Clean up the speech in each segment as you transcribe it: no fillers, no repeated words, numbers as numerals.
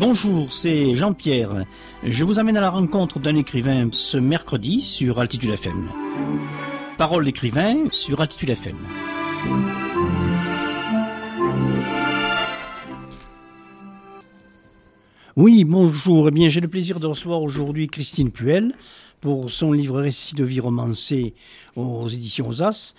Bonjour, c'est Jean-Pierre. Je vous amène à la rencontre d'un écrivain ce mercredi sur Altitude FM. Paroles d'écrivain sur Altitude FM. Oui, bonjour. Eh bien, j'ai le plaisir de recevoir aujourd'hui Christine Puel pour son livre Récits de vie romancés aux éditions Osas.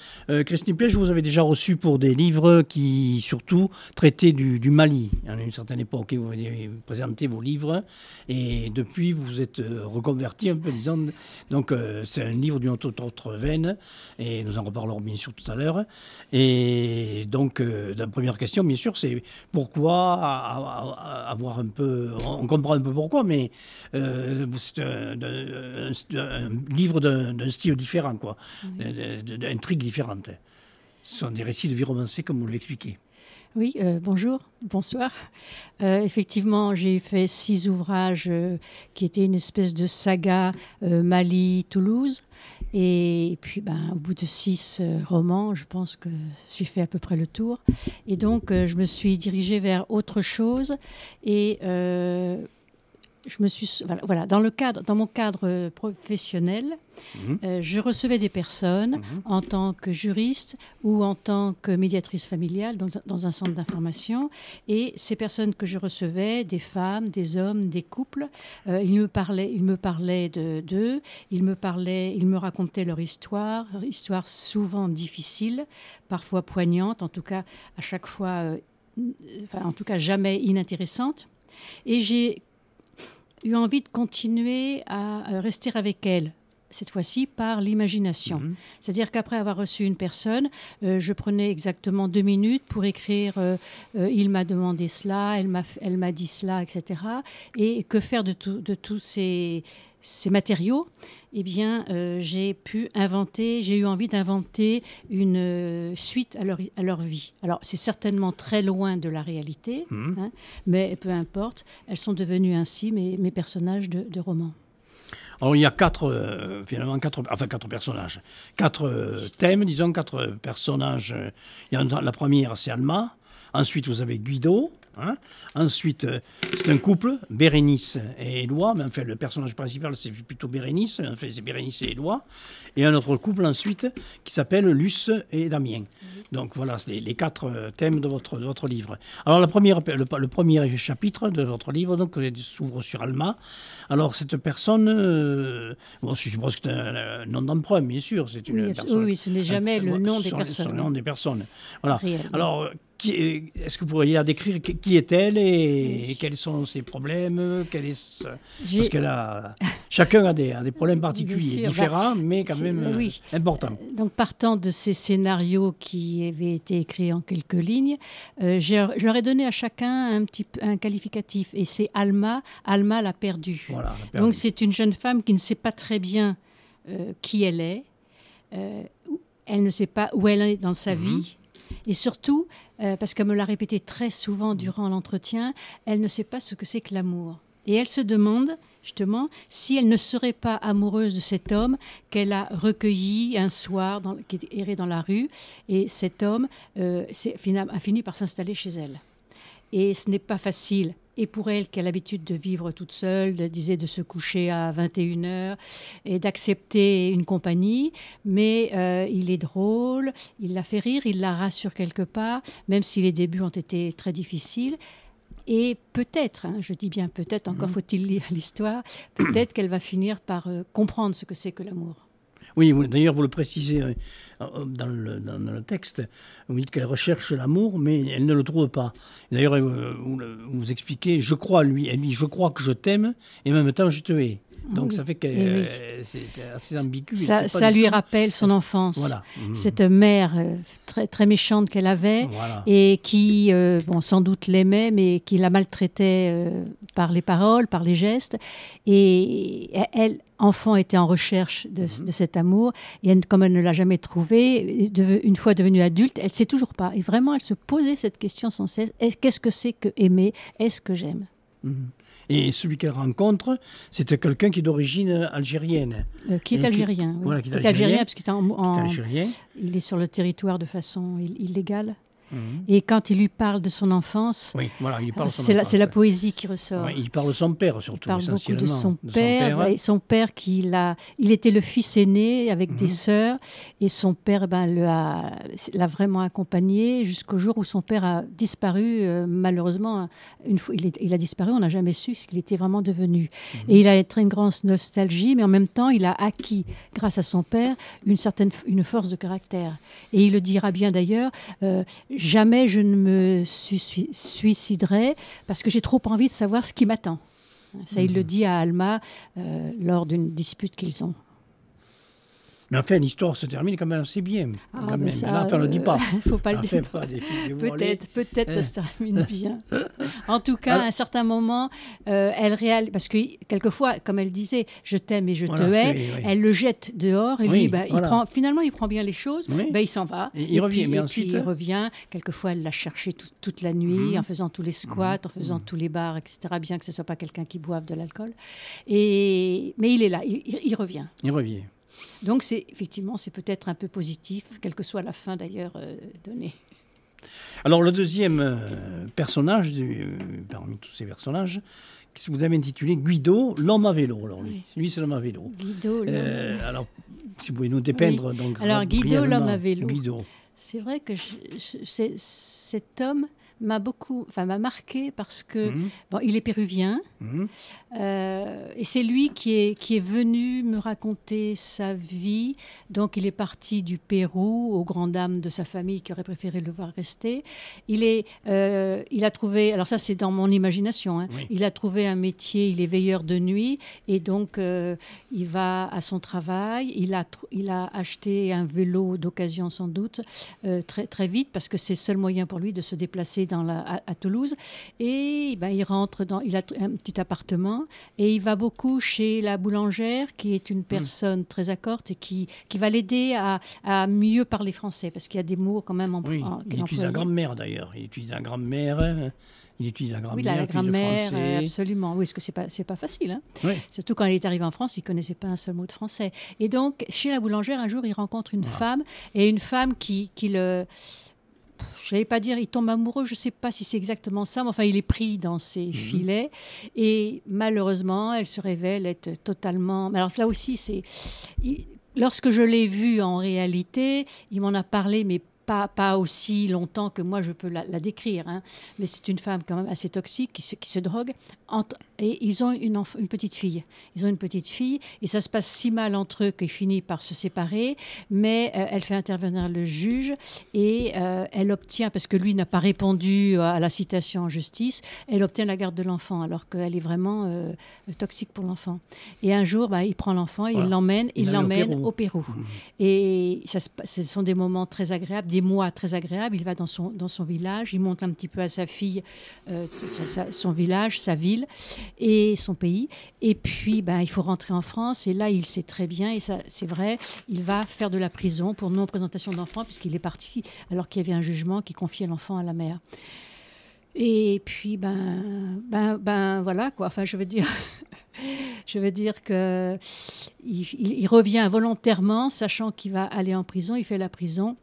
Christine Puel, je vous avais déjà reçu pour des livres qui, surtout, traitaient du Mali. À une certaine époque, vous avez présenté vos livres et depuis, vous vous êtes reconverti un peu, disons. Donc, c'est un livre d'une autre veine et nous en reparlerons bien sûr tout à l'heure. Et donc, la première question, bien sûr, c'est pourquoi avoir un peu... On comprend un peu pourquoi, mais c'est un livre d'un style différent, quoi. D'intrigues différentes. Ce sont des récits de vie romancée, comme vous l'avez expliqué. Oui, bonjour, bonsoir. Effectivement, j'ai fait 6 ouvrages qui étaient une espèce de saga Mali, Toulouse. Et puis, au bout de 6 romans, je pense que j'ai fait à peu près le tour. Et donc, je me suis dirigée vers autre chose. Et... dans mon cadre professionnel, je recevais des personnes en tant que juriste ou en tant que médiatrice familiale, donc dans un centre d'information. Et ces personnes que je recevais, des femmes, des hommes, des couples, ils me parlaient d'eux, ils me racontaient leur histoire souvent difficile, parfois poignante, en tout cas jamais inintéressante. Et j'ai eu envie de continuer à rester avec elle, cette fois-ci par l'imagination. C'est-à-dire qu'après avoir reçu une personne, je prenais exactement 2 minutes pour écrire « il m'a demandé cela »,« elle m'a dit cela », etc. Et que faire de tous ces matériaux ? Eh bien, j'ai eu envie d'inventer une suite à leur vie. Alors, c'est certainement très loin de la réalité, mais peu importe, elles sont devenues ainsi mes personnages de romans. Alors, il y a 4 personnages, 4 thèmes, disons, 4 personnages. Il y en a, la première, c'est Alma. Ensuite, vous avez Guido. Ensuite, c'est un couple, Bérénice et Éloi. Mais enfin, le personnage principal, c'est plutôt Bérénice. En fait, c'est Bérénice et Éloi. Et un autre couple ensuite qui s'appelle Luce et Damien. Donc voilà, c'est les 4 thèmes de votre livre. Alors, le premier chapitre de votre livre donc, s'ouvre sur Alma. Alors, cette personne, je suppose que c'est un nom d'emprunt, bien sûr. C'est une personne. Oui, ce n'est jamais le nom des personnes. C'est le nom des personnes. Voilà. Réellement. Alors, est-ce que vous pourriez la décrire ? Qui est-elle et quels sont ses problèmes ? Parce que là, chacun a des problèmes particuliers, différents, mais quand même importants. Donc, partant de ces scénarios qui avaient été écrits en quelques lignes, je leur ai donné à chacun un qualificatif. Et c'est Alma. Alma l'a perdue. Voilà, donc, c'est une jeune femme qui ne sait pas très bien qui elle est. Elle ne sait pas où elle est dans sa vie. Et surtout, parce qu'elle me l'a répété très souvent durant l'entretien, elle ne sait pas ce que c'est que l'amour. Et elle se demande, justement, si elle ne serait pas amoureuse de cet homme qu'elle a recueilli un soir, qui errait dans la rue. Et cet homme a fini par s'installer chez elle. Et ce n'est pas facile. Et pour elle, qui a l'habitude de vivre toute seule, de se coucher à 21h et d'accepter une compagnie, mais il est drôle, il la fait rire, il la rassure quelque part, même si les débuts ont été très difficiles. Et peut-être, je dis bien peut-être, encore faut-il lire l'histoire, peut-être qu'elle va finir par comprendre ce que c'est que l'amour. Oui, d'ailleurs, vous le précisez dans le texte, vous dites qu'elle recherche l'amour, mais elle ne le trouve pas. D'ailleurs, vous expliquez « je crois lui », elle dit « je crois que je t'aime et en même temps je te hais ». Donc ça fait que c'est assez ambigu. Ça lui rappelle son enfance. Voilà. Cette mère très, très méchante qu'elle avait et qui, sans doute l'aimait, mais qui la maltraitait par les paroles, par les gestes. Et elle, enfant, était en recherche de cet amour. Et elle, comme elle ne l'a jamais trouvé, une fois devenue adulte, elle ne sait toujours pas. Et vraiment, elle se posait cette question sans cesse. Qu'est-ce que c'est que aimer ? Est-ce que j'aime ? Et celui qu'elle rencontre, c'est quelqu'un qui est d'origine algérienne. Qui est algérien, parce qu'il est sur le territoire de façon illégale. Et quand il lui parle de son enfance, c'est la poésie qui ressort. Oui, il parle de son père surtout, essentiellement. Il parle beaucoup de son père. Et son père, il était le fils aîné avec des sœurs, et son père l'a vraiment accompagné jusqu'au jour où son père a disparu. Malheureusement, une fois, il a disparu, on n'a jamais su ce qu'il était vraiment devenu. Et il a une grande nostalgie, mais en même temps, il a acquis, grâce à son père, une force de caractère. Et il le dira bien d'ailleurs, jamais je ne me suiciderai parce que j'ai trop envie de savoir ce qui m'attend. Ça, il le dit à Alma lors d'une dispute qu'ils ont. Mais enfin, l'histoire se termine quand même assez bien. Là, on ne le dit pas. Il ne faut pas le dire. Peut-être ça se termine bien. En tout cas, à un certain moment, elle réalise... Parce que quelquefois, comme elle disait, je t'aime et je te hais, elle le jette dehors. Et lui, finalement, il prend bien les choses. Oui. Il s'en va. Et puis il revient. Quelquefois, elle l'a cherché toute la nuit, en faisant tous les squats, en faisant tous les bars, etc. Bien que ce ne soit pas quelqu'un qui boive de l'alcool. Mais il est là. Il revient. Donc, c'est peut-être un peu positif, quelle que soit la fin d'ailleurs donnée. Alors, le deuxième personnage, parmi tous ces personnages, que vous avez intitulé Guido, l'homme à vélo. Alors, lui, c'est l'homme à vélo. Guido, l'homme... Alors, si vous pouvez nous dépeindre... Oui. Donc, alors, Guido, l'homme à vélo. Guido. C'est vrai que cet homme... m'a marqué parce que il est péruvien et c'est lui qui est venu me raconter sa vie. Donc il est parti du Pérou aux grandes dames de sa famille qui aurait préféré le voir rester. Il a trouvé, alors ça c'est dans mon imagination, il a trouvé un métier, il est veilleur de nuit et donc il va à son travail. Il a acheté un vélo d'occasion sans doute très très vite parce que c'est le seul moyen pour lui de se déplacer à Toulouse et il rentre il a un petit appartement et il va beaucoup chez la boulangère qui est une personne très accorte et qui va l'aider à mieux parler français parce qu'il y a des mots quand même il utilise la grammaire d'ailleurs, il utilise la grammaire. Oui, la grammaire, absolument. Oui, parce que c'est pas facile. Hein. Oui. Surtout quand il est arrivé en France, il connaissait pas un seul mot de français. Et donc, chez la boulangère, un jour, il rencontre une femme et une femme qui le... Je n'allais pas dire, il tombe amoureux, je ne sais pas si c'est exactement ça, mais enfin, il est pris dans ses filets. Et malheureusement, elle se révèle être totalement... Mais alors là aussi, lorsque je l'ai vu en réalité, il m'en a parlé, mais pas aussi longtemps que moi je peux la décrire. Hein. Mais c'est une femme quand même assez toxique qui se drogue. Et ils ont une petite fille. Et ça se passe si mal entre eux qu'ils finissent par se séparer. Mais elle fait intervenir le juge et elle obtient, parce que lui n'a pas répondu à la citation en justice, elle obtient la garde de l'enfant alors qu'elle est vraiment toxique pour l'enfant. Et un jour, il prend l'enfant et il l'emmène au Pérou. Et ce sont des moments très agréables, des mois très agréables. Il va dans son village, il montre un petit peu à sa fille son village, sa ville et son pays. Et puis, il faut rentrer en France. Et là, il sait très bien, et ça, c'est vrai, il va faire de la prison pour non-présentation d'enfant puisqu'il est parti alors qu'il y avait un jugement qui confiait l'enfant à la mère. Et puis, voilà, quoi. Enfin, je veux dire que il revient volontairement, sachant qu'il va aller en prison. Il fait la prison.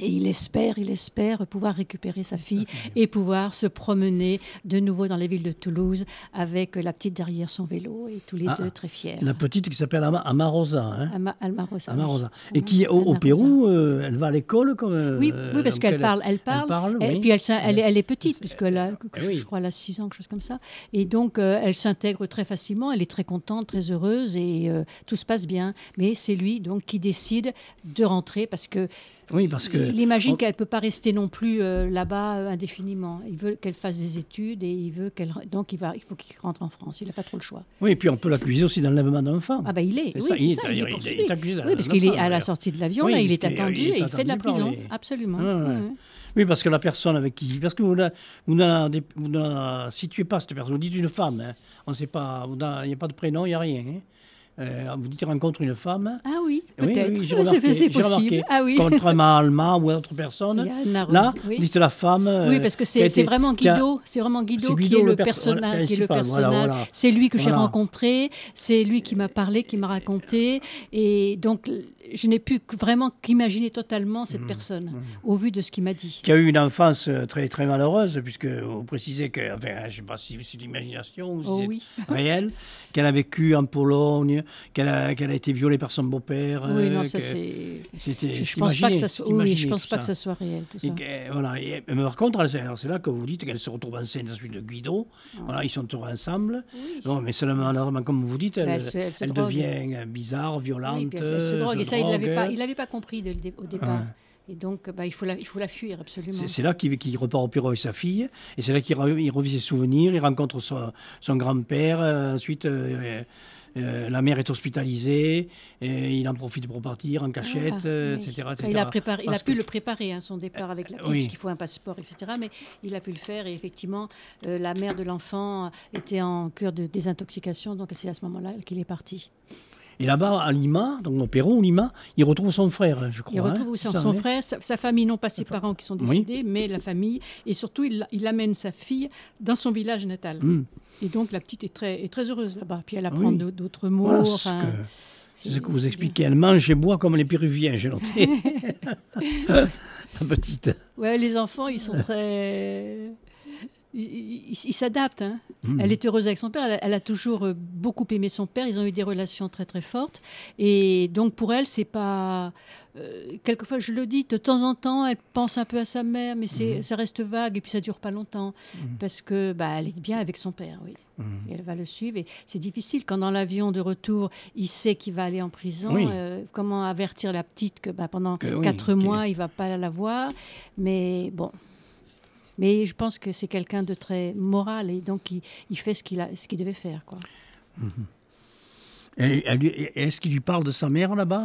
Et il espère pouvoir récupérer sa fille et pouvoir se promener de nouveau dans les villes de Toulouse avec la petite derrière son vélo et tous les deux très fiers. La petite qui s'appelle Amarosa. Hein. Amarosa. Et qui est au Pérou, elle va à l'école comme. Oui, parce qu'elle parle. Et puis elle est petite, puisqu'elle a, je crois, elle a 6 ans, quelque chose comme ça. Et donc elle s'intègre très facilement, elle est très contente, très heureuse et tout se passe bien. Mais c'est lui donc qui décide de rentrer parce que. Oui, parce que il imagine qu'elle ne peut pas rester non plus là-bas indéfiniment. Il veut qu'elle fasse des études et il veut qu'elle... Donc, il faut qu'il rentre en France. Il n'a pas trop le choix. Oui, et puis on peut l'accuser aussi d'enlèvement d'enfant. Ah ben, il est. Il est poursuivi. Il est accusé d'enlèvement. Oui, parce qu'il est à la sortie de l'avion. Là, il est attendu et il fait de la prison. Absolument. Oui, parce que la personne avec qui... Parce que vous ne situez pas cette personne. Vous dites une femme. On ne sait pas... Il n'y a pas de prénom, il n'y a rien. Vous dites rencontre une femme. Ah oui, peut-être. Oui, oui, c'est possible. Ah oui. Contrairement à Alma ou à d'autres personnes. Là, vous dites la femme. Oui, parce que c'est vraiment Guido qui est le personnage. Voilà. C'est lui que j'ai rencontré. C'est lui qui m'a parlé, qui m'a raconté. Et donc, je n'ai pu vraiment qu'imaginer totalement cette personne, au vu de ce qu'il m'a dit. Qui a eu une enfance très, très malheureuse, puisque vous précisez que, enfin, je ne sais pas si c'est l'imagination ou si c'est réel, qu'elle a vécu en Pologne, qu'elle a été violée par son beau-père. Oui, non, ça c'est... Je ne pense pas que ça soit, réel, tout ça. Et, voilà. Et, mais par contre, alors c'est là que vous dites qu'elle se retrouve enceinte ensuite de Guido. Ah. Voilà, ils sont tous ensemble. Oui. Non, mais seulement, comme vous dites, elle devient bizarre, violente. Oui, elle se drogue. Et ça, il l'avait pas compris au départ. Ah. Et donc, il faut la fuir, absolument. C'est là qu'il repart au Pérou avec sa fille. Et c'est là qu'il revit ses souvenirs. Il rencontre son grand-père. Ensuite... la mère est hospitalisée, et il en profite pour partir en cachette, etc. Il a pu le préparer, son départ avec la petite, puisqu'il faut un passeport, etc. Mais il a pu le faire, et effectivement, la mère de l'enfant était en cure de désintoxication, donc c'est à ce moment-là qu'il est parti. Et là-bas, à Lima, donc au Pérou, il retrouve son frère, je crois. Il retrouve son frère, sa famille, non pas ses parents qui sont décédés, mais la famille. Et surtout, il amène sa fille dans son village natal. Mm. Et donc, la petite est très heureuse là-bas. Puis elle apprend d'autres mots. Voilà, c'est ce que vous expliquez. Elle mange et boit comme les Péruviens, j'ai noté. La petite. Oui, les enfants, ils sont très... Ils s'adaptent. Hein. Mmh. Elle est heureuse avec son père. Elle a toujours beaucoup aimé son père. Ils ont eu des relations très, très fortes. Et donc, pour elle, c'est pas... quelquefois, je le dis, de temps en temps, elle pense un peu à sa mère, mais ça reste vague. Et puis, ça dure pas longtemps. Parce que elle est bien avec son père, oui. Mmh. Et elle va le suivre. Et c'est difficile. Quand dans l'avion de retour, il sait qu'il va aller en prison, comment avertir la petite que pendant 4 mois, il va pas la voir. Mais bon... Mais je pense que c'est quelqu'un de très moral et donc il fait ce qu'il devait faire, quoi. Mmh. Est-ce qu'il lui parle de sa mère là-bas ?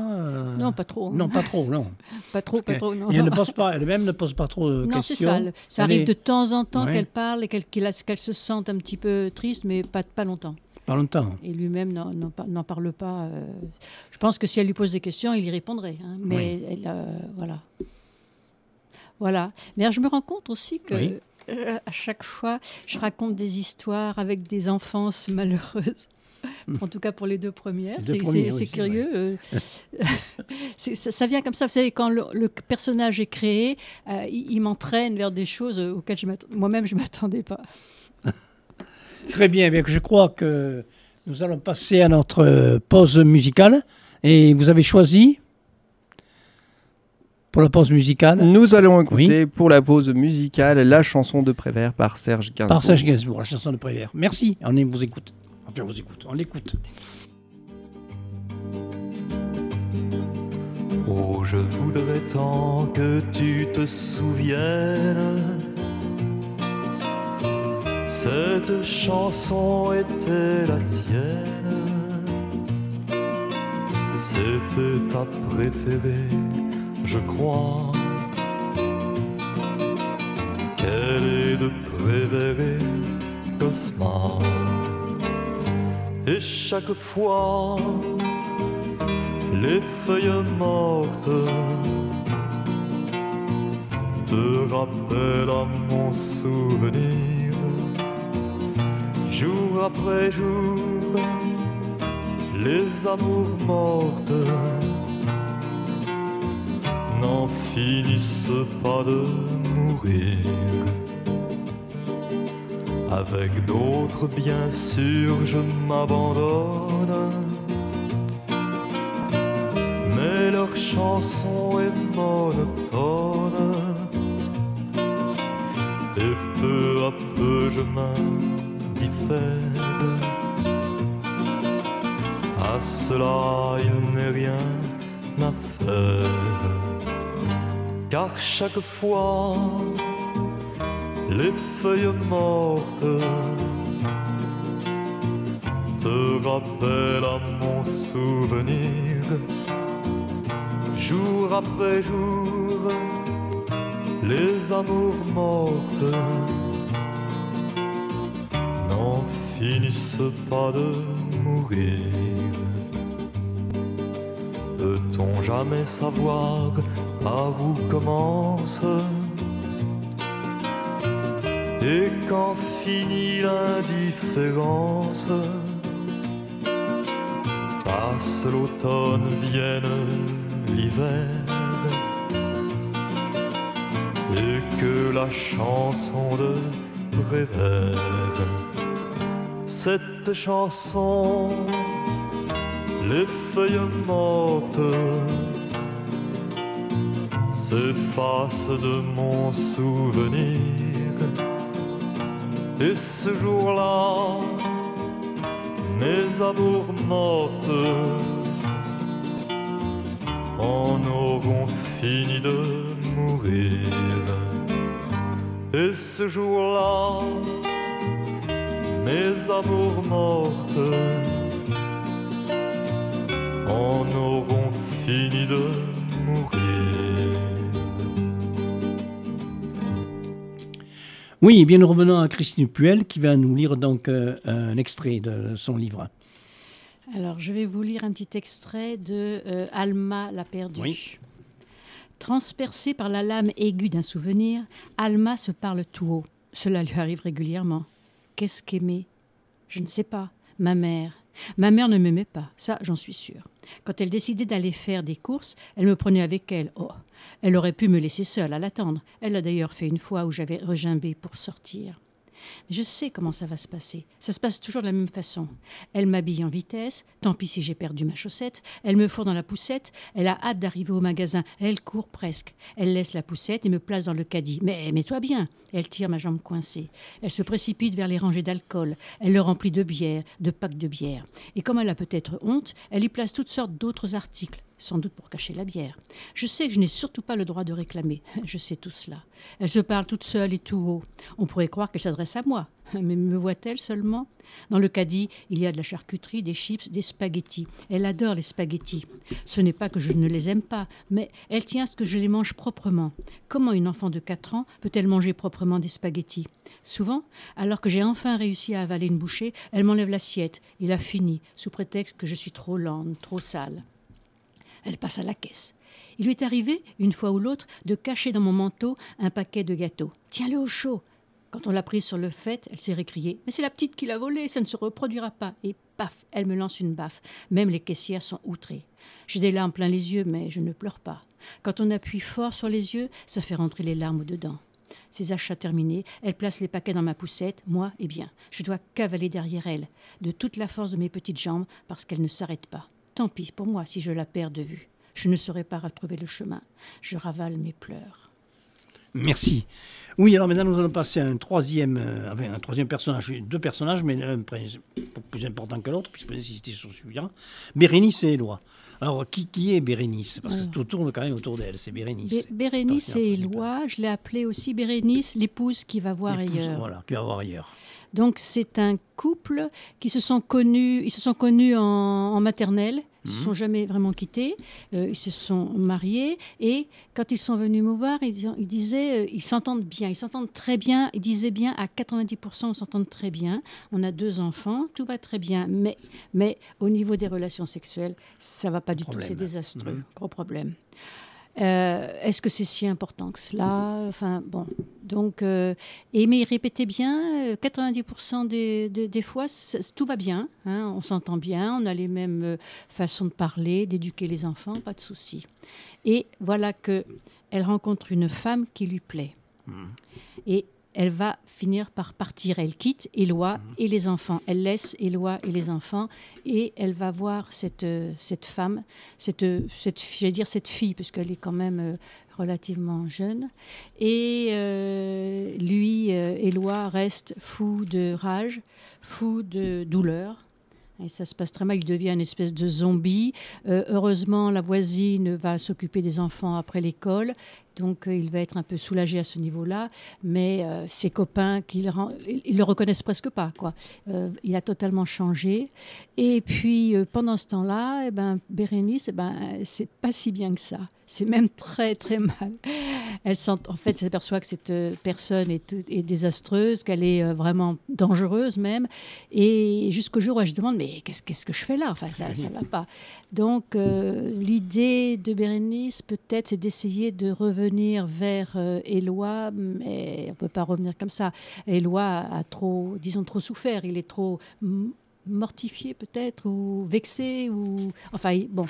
Non, pas trop. Non, pas trop, non. Pas trop, non. Elle-même ne pose pas trop de questions. Non, c'est ça. Ça arrive de temps en temps qu'elle parle et qu'elle se sente un petit peu triste, mais pas longtemps. Pas longtemps. Et lui-même n'en parle pas. Je pense que si elle lui pose des questions, il y répondrait. Hein, mais voilà. Voilà. D'ailleurs, je me rends compte aussi que à chaque fois, je raconte des histoires avec des enfances malheureuses. En tout cas, pour les deux premières. C'est curieux. Ça vient comme ça. Vous savez, quand le personnage est créé, il m'entraîne vers des choses auxquelles moi-même, je ne m'attendais pas. Très bien. Je crois que nous allons passer à notre pause musicale. Et vous avez choisi... Pour la pause musicale, nous allons écouter pour la pause musicale la chanson de Prévert par Serge Gainsbourg. Par Serge Gainsbourg, la chanson de Prévert. Merci, on l'écoute. Oh, je voudrais tant que tu te souviennes. Cette chanson était la tienne. C'était ta préférée. Je crois qu'elle est de Prévert, Cosma. Et chaque fois, les feuilles mortes te rappellent à mon souvenir. Jour après jour, les amours mortes n'en finissent pas de mourir. Avec d'autres, bien sûr, je m'abandonne, mais leur chanson est monotone, et peu à peu je m'indiffère. À cela, il n'est rien à faire. Car chaque fois, les feuilles mortes te rappellent à mon souvenir. Jour après jour, les amours mortes n'en finissent pas de mourir. sans jamais savoir par où commence. Et quand finit l'indifférence, passe l'automne, vienne l'hiver, et que la chanson de Prévert, cette chanson, les feuilles mortes, s'effacent de mon souvenir. Et ce jour-là, mes amours mortes en auront fini de mourir. Et ce jour-là, mes amours mortes en auront fini de mourir. Oui, et bien nous revenons à Christine Puel qui va nous lire donc un extrait de son livre. Alors, je vais vous lire un petit extrait de Alma l'a perdue. Oui. Transpercée par la lame aiguë d'un souvenir, Alma se parle tout haut. Cela lui arrive régulièrement. Qu'est-ce qu'aimer ? Je ne sais pas. Ma mère. Ma mère ne m'aimait pas, ça j'en suis sûre. Quand elle décidait d'aller faire des courses, elle me prenait avec elle. Oh, elle aurait pu me laisser seule à l'attendre. Elle l'a d'ailleurs fait une fois où j'avais regimbé pour sortir. Mais je sais comment ça va se passer. Ça se passe toujours de la même façon. Elle m'habille en vitesse, tant pis si j'ai perdu ma chaussette. Elle me fourre dans la poussette, elle a hâte d'arriver au magasin. Elle court presque. Elle laisse la poussette et me place dans le caddie. Mais mets-toi bien. Elle tire ma jambe coincée. Elle se précipite vers les rangées d'alcool. Elle le remplit de bière, de packs de bière. Et comme elle a peut-être honte, elle y place toutes sortes d'autres articles. Sans doute pour cacher la bière. Je sais que je n'ai surtout pas le droit de réclamer. Je sais tout cela. Elle se parle toute seule et tout haut. On pourrait croire qu'elle s'adresse à moi. Mais me voit-elle seulement ? Dans le caddie, il y a de la charcuterie, des chips, des spaghettis. Elle adore les spaghettis. Ce n'est pas que je ne les aime pas, mais elle tient à ce que je les mange proprement. Comment une enfant de 4 ans peut-elle manger proprement des spaghettis ? Souvent, alors que j'ai enfin réussi à avaler une bouchée, elle m'enlève l'assiette. Il a fini, sous prétexte que je suis trop lente, trop sale. Elle passe à la caisse. Il lui est arrivé, une fois ou l'autre, de cacher dans mon manteau un paquet de gâteaux. « Tiens-le au chaud !» Quand on l'a prise sur le fait, elle s'est récriée. « Mais c'est la petite qui l'a volé, ça ne se reproduira pas !» Et paf, elle me lance une baffe. Même les caissières sont outrées. J'ai des larmes plein les yeux, mais je ne pleure pas. Quand on appuie fort sur les yeux, ça fait rentrer les larmes dedans. Ses achats terminés, elle place les paquets dans ma poussette. Moi, eh bien, je dois cavaler derrière elle, de toute la force de mes petites jambes, parce qu'elle ne s'arrête pas. Tant pis pour moi si je la perds de vue. Je ne saurais pas retrouver le chemin. Je ravale mes pleurs. Merci. Oui, alors maintenant, nous allons passer à un troisième personnage. Deux personnages, mais l'un plus important que l'autre, puisque vous insistez sur celui-là. Bérénice et Éloi. Alors, qui est Bérénice ? Parce que tout tourne quand même autour d'elle, c'est Bérénice. Bérénice et Éloi, je l'ai appelée aussi Bérénice, l'épouse qui va voir ailleurs. Voilà, qui va voir ailleurs. Donc, c'est un couple qui se sont connus, ils se sont connus en maternelle, ils ne se sont jamais vraiment quittés, ils se sont mariés et quand ils sont venus me voir, ils disaient ils s'entendent bien, ils s'entendent très bien, ils disaient bien à 90% on s'entend très bien, on a 2 enfants, tout va très bien, mais au niveau des relations sexuelles, ça ne va pas du tout, c'est désastreux, gros problème. Est-ce que c'est si important que cela ? Enfin, bon. Donc, mais il répétait bien, 90% des fois, tout va bien. Hein, on s'entend bien, on a les mêmes façons de parler, d'éduquer les enfants, pas de souci. Et voilà qu'elle rencontre une femme qui lui plaît. Et elle va finir par partir. Elle quitte Éloi et les enfants. Elle laisse Éloi et les enfants et elle va voir cette femme, cette fille, parce qu'elle est quand même relativement jeune. Et Éloi reste fou de rage, fou de douleur. Et ça se passe très mal, il devient une espèce de zombie. Heureusement, la voisine va s'occuper des enfants après l'école. Donc, il va être un peu soulagé à ce niveau-là. Mais ses copains, ils le reconnaissent presque pas, quoi. Il a totalement changé. Et puis, pendant ce temps-là, Bérénice, c'est pas si bien que ça. C'est même très, très mal. En fait, elle s'aperçoit que cette personne est désastreuse, qu'elle est vraiment dangereuse même. Et jusqu'au jour où elle se demande, mais qu'est-ce que je fais là ? Enfin, ça ne va pas. Donc, l'idée de Bérénice, peut-être, c'est d'essayer de revenir vers Éloi, mais on ne peut pas revenir comme ça. Éloi a trop souffert. Il est trop... mortifié peut-être, ou vexé, ou enfin bon.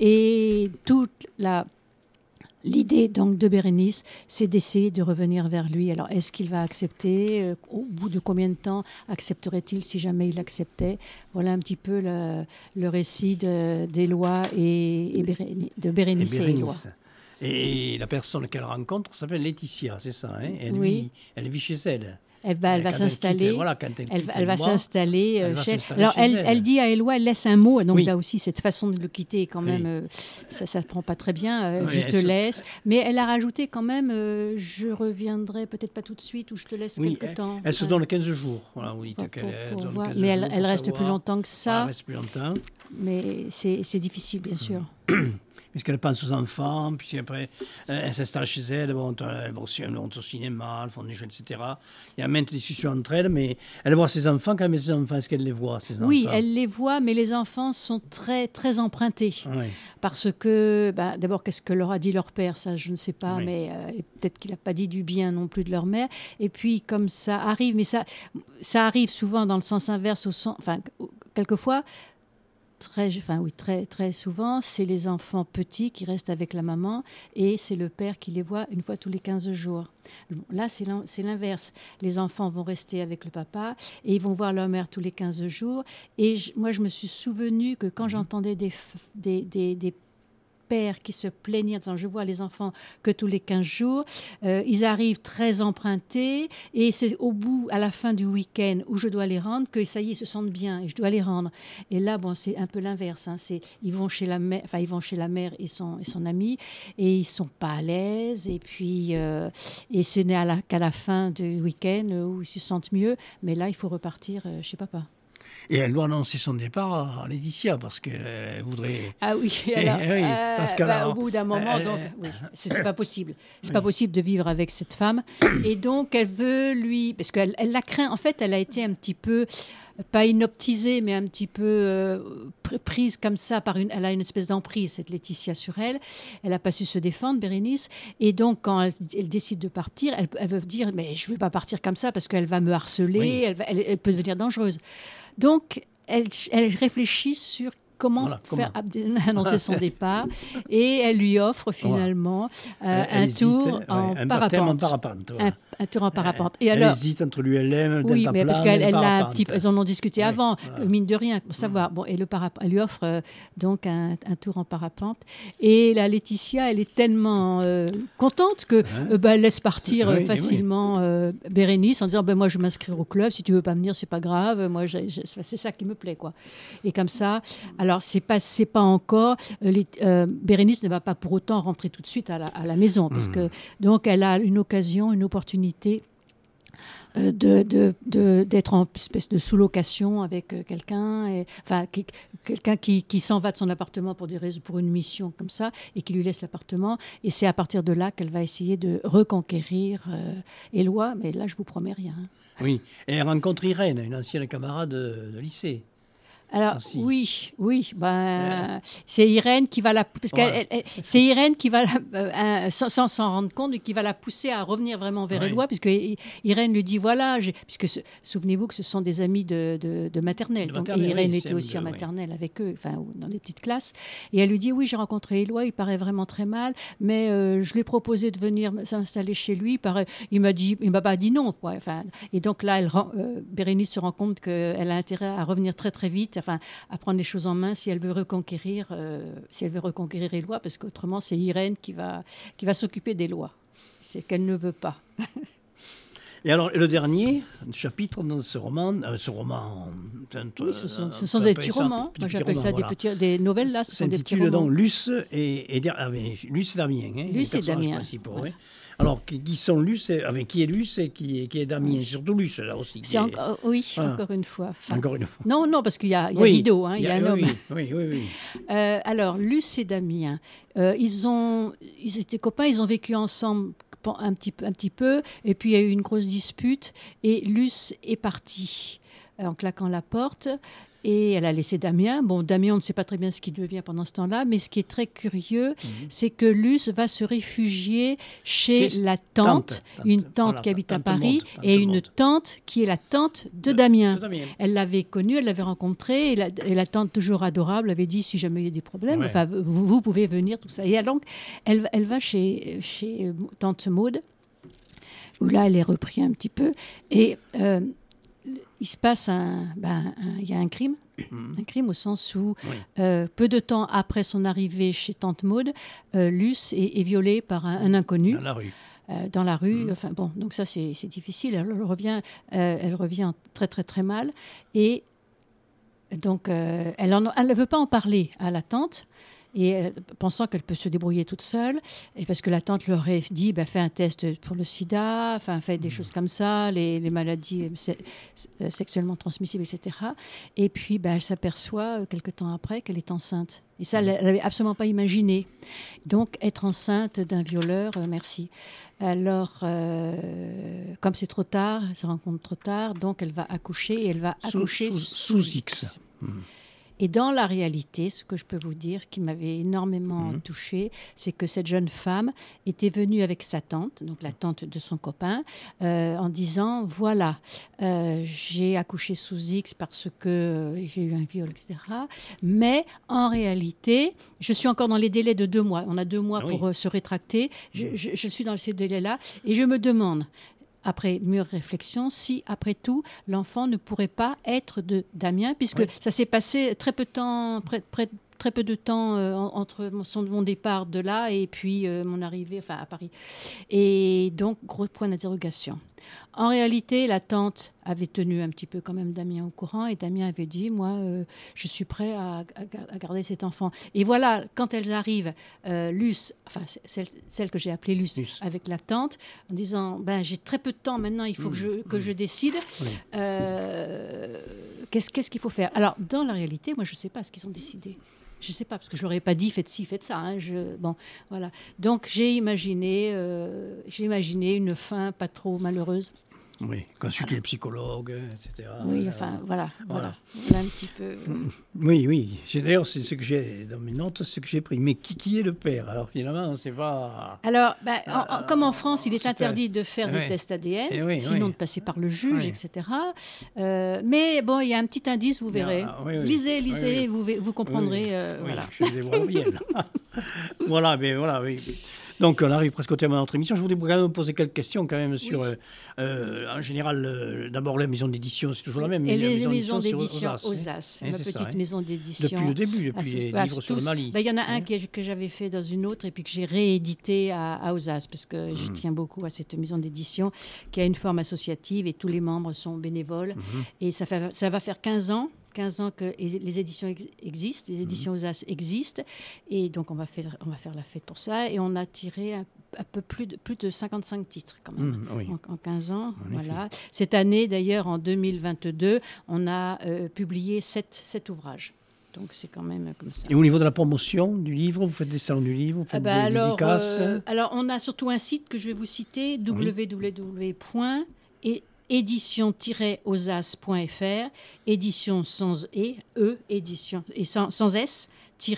Et toute l'idée donc de Bérénice, c'est d'essayer de revenir vers lui. Alors est-ce qu'il va accepter ? Au bout de combien de temps accepterait-il si jamais il acceptait ? Voilà un petit peu le récit d'Éloi de Bérénice et Éloi. Et la personne qu'elle rencontre s'appelle Laetitia, c'est ça, hein ? Elle vit chez elle. Elle va s'installer. Elle va s'installer. Alors, elle dit à Éloi, elle laisse un mot. Donc, là aussi, cette façon de le quitter, quand même, ça ne prend pas très bien. Je te laisse. Mais elle a rajouté quand même, je reviendrai peut-être pas tout de suite, ou je te laisse quelque temps. Elle se donne 15 jours. Voilà, mais elle reste plus longtemps que ça. Elle reste plus longtemps. Mais c'est difficile, bien sûr. Puisqu'elle pense aux enfants, puis après, elle s'installe chez elle, elle va au cinéma, elles font des jeux, etc. Il y a maintes discussions entre elles, mais elle voit ses enfants quand même, ses enfants, est-ce qu'elle les voit, ses enfants ? Oui, elle les voit, mais les enfants sont très, très empruntés. Oui. Parce que, d'abord, qu'est-ce que leur a dit leur père ? Ça, je ne sais pas, mais peut-être qu'il n'a pas dit du bien non plus de leur mère. Et puis, comme ça arrive, mais ça arrive souvent dans le sens inverse, quelquefois... très très souvent, c'est les enfants petits qui restent avec la maman et c'est le père qui les voit une fois tous les 15 jours. Là, c'est l'inverse. Les enfants vont rester avec le papa et ils vont voir leur mère tous les 15 jours. Et moi, je me suis souvenue que quand j'entendais des pères qui se plaignaient, je vois les enfants que tous les 15 jours, ils arrivent très empruntés et c'est à la fin du week-end où je dois les rendre que ça y est, ils se sentent bien et je dois les rendre. Et là, c'est un peu l'inverse. Hein, ils vont chez la mère, et son ami et ils ne sont pas à l'aise et puis et c'est qu'à la fin du week-end où ils se sentent mieux. Mais là, il faut repartir chez papa. Et elle doit annoncer son départ à Laetitia parce qu'elle voudrait. Ah oui, au bout d'un moment, c'est pas possible. C'est pas possible de vivre avec cette femme. Et donc, elle veut parce qu'elle la craint. En fait, elle a été un petit peu, pas hypnotisée, mais un petit peu prise comme ça par elle a une espèce d'emprise, cette Laetitia, sur elle. Elle n'a pas su se défendre, Bérénice. Et donc, quand elle décide de partir, elle veut dire, mais je ne vais pas partir comme ça parce qu'elle va me harceler. Oui. Elle peut devenir dangereuse. Donc, elle réfléchit sur comment annoncer son départ et elle lui offre finalement un tour en parapente. Ouais. Un tour en parapente. Et elle hésite entre l'ULM, le deltaplane, parce qu'elles en ont discuté avant, mine de rien, pour savoir. Bon, et elle lui offre donc un tour en parapente. Et la Laetitia, elle est tellement contente que elle laisse partir facilement Bérénice en disant moi je vais m'inscrire au club, si tu veux pas venir c'est pas grave, moi c'est ça qui me plaît quoi. Et comme ça. Alors, c'est pas encore... Bérénice ne va pas pour autant rentrer tout de suite à la maison. Parce que, donc, elle a une occasion, une opportunité d'être en espèce de sous-location avec quelqu'un. Quelqu'un qui s'en va de son appartement pour une mission comme ça et qui lui laisse l'appartement. Et c'est à partir de là qu'elle va essayer de reconquérir Éloi. Mais là, je vous promets rien. Oui. Et elle rencontre Irène, une ancienne camarade de lycée. Alors c'est Irène qui va sans s'en rendre compte et qui va la pousser à revenir vraiment vers Éloi puisque Irène lui dit souvenez-vous que ce sont des amis de maternelle. Donc Irène était aussi en maternelle avec eux dans les petites classes et elle lui dit j'ai rencontré Éloi, il paraît vraiment très mal mais je lui ai proposé de venir s'installer chez lui, il m'a pas dit non quoi. Et donc là Bérénice se rend compte qu'elle a intérêt à revenir très très vite à prendre les choses en main si elle veut reconquérir Éloi parce qu'autrement c'est Irène qui va s'occuper d'Éloi. C'est qu'elle ne veut pas. Et alors, le dernier chapitre dans ce roman... Oui, ce sont des petits romans. Moi, j'appelle ça des nouvelles, là. Ce sont des petits romans. Donc Luce et Damien. Luce et Damien. Voilà. Alors, qui sont Luce qui est Luce et qui est Damien, surtout Luce, là aussi. C'est Encore une fois. Non, parce qu'il y a Guido, hein, il y a un homme. Oui. Alors, Luce et Damien, ils étaient copains, ils ont vécu ensemble un petit peu, et puis il y a eu une grosse dispute, et Luce est partie en claquant la porte, et elle a laissé Damien. Bon, Damien, on ne sait pas très bien ce qu'il devient pendant ce temps-là, mais ce qui est très curieux, c'est que Luce va se réfugier chez la tante, une tante qui habite à Paris, et une tante qui est la tante de Damien. Elle l'avait connue, elle l'avait rencontrée, et la tante, toujours adorable, avait dit, si jamais il y a des problèmes, vous pouvez venir, tout ça. Et donc, elle va chez Tante Maud, où là, elle est reprise un petit peu, et... il se passe il y a un crime. Un crime au sens où, peu de temps après son arrivée chez Tante Maud, Luce est violée par un inconnu. Dans la rue. Enfin, bon, donc ça, c'est difficile. Elle revient très, très, très mal. Et donc, elle ne veut pas en parler à la tante. Et pensant qu'elle peut se débrouiller toute seule, et parce que la tante leur a dit, fais un test pour le sida, fais des choses comme ça, les maladies sexuellement transmissibles, etc. Et puis, elle s'aperçoit, quelque temps après, qu'elle est enceinte. Et ça, elle n'avait absolument pas imaginé. Donc, être enceinte d'un violeur, merci. Alors, comme c'est trop tard, elle se rend compte trop tard, donc elle va accoucher, et elle va accoucher sous X. Et dans la réalité, ce que je peux vous dire, qui m'avait énormément touchée, c'est que cette jeune femme était venue avec sa tante, donc la tante de son copain, en disant, j'ai accouché sous X parce que j'ai eu un viol, etc. Mais en réalité, je suis encore dans les délais de 2 mois. On a 2 mois pour se rétracter. Je suis dans ces délais-là et je me demande... après mûre réflexion, si, après tout, l'enfant ne pourrait pas être de Damien, puisque ça s'est passé très peu de temps entre mon départ de là et puis mon arrivée à Paris. Et donc, gros point d'interrogation. En réalité, la tante avait tenu un petit peu quand même Damien au courant et Damien avait dit, moi, je suis prêt à garder cet enfant. Et voilà, quand elles arrivent, Luce, celle que j'ai appelée Luce, avec la tante, en disant, j'ai très peu de temps maintenant, il faut que je décide. Qu'est-ce qu'il faut faire ? Alors, dans la réalité, moi, je ne sais pas ce qu'ils ont décidé. Je ne sais pas, parce que je ne leur ai pas dit, faites ci, faites ça. Hein, bon, voilà. Donc, j'ai imaginé une fin pas trop malheureuse. Oui, consulter le psychologue, etc. Oui, voilà un petit peu... Oui. D'ailleurs, c'est ce que j'ai dans mes notes, c'est ce que j'ai pris. Mais qui est le père ? Alors, finalement, c'est pas... Alors, comme en France, il est interdit de faire des tests ADN, sinon de passer par le juge, etc. Mais bon, il y a un petit indice, vous verrez. Lisez, vous comprendrez. Je vais vous revienne. Voilà. Donc, on arrive presque au terme de notre émission. Je voulais quand même poser quelques questions quand même sur, en général, d'abord la maison d'édition, c'est toujours la même. Et les maisons d'édition Osas, ma petite maison d'édition. Depuis le début, depuis les livres sur le Mali. Il y en a un que j'avais fait dans une autre et puis que j'ai réédité à Osas, parce que je tiens beaucoup à cette maison d'édition qui a une forme associative et tous les membres sont bénévoles. Et ça va faire 15 ans que les éditions existent, les éditions Osas existent, et donc on va faire la fête pour ça, et on a tiré un peu plus de 55 titres quand même en 15 ans. Voilà. Cette année d'ailleurs, en 2022, on a publié 7 ouvrages. Donc, c'est quand même comme ça. Et au niveau de la promotion du livre, vous faites des salons du livre, vous faites des dédicaces Alors, on a surtout un site que je vais vous citer, www.et édition-osas.fr, édition sans édition et sans s,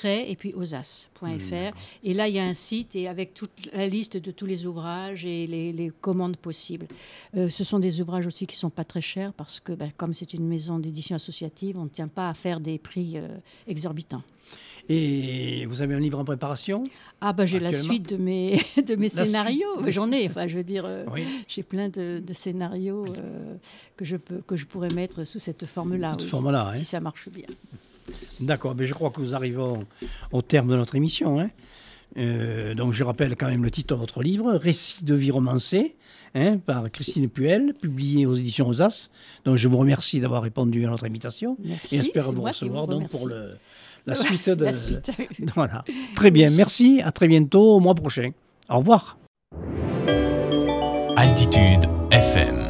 et puis osas.fr. Et là, il y a un site et avec toute la liste de tous les ouvrages et les commandes possibles. Ce sont des ouvrages aussi qui ne sont pas très chers parce que, comme c'est une maison d'édition associative, on ne tient pas à faire des prix exorbitants. Et vous avez un livre en préparation ? J'ai la suite de mes scénarios. J'en ai, j'ai plein de scénarios que je pourrais mettre sous cette forme-là, si ça marche bien. D'accord, mais je crois que nous arrivons au terme de notre émission. Donc je rappelle quand même le titre de votre livre, Récit de vie romancée, par Christine Puel, publié aux éditions Osas. Donc je vous remercie d'avoir répondu à notre invitation. Merci, et j'espère vous recevoir donc pour la suite. La suite. Voilà. Très bien, merci, à très bientôt, au mois prochain. Au revoir. Altitude FM.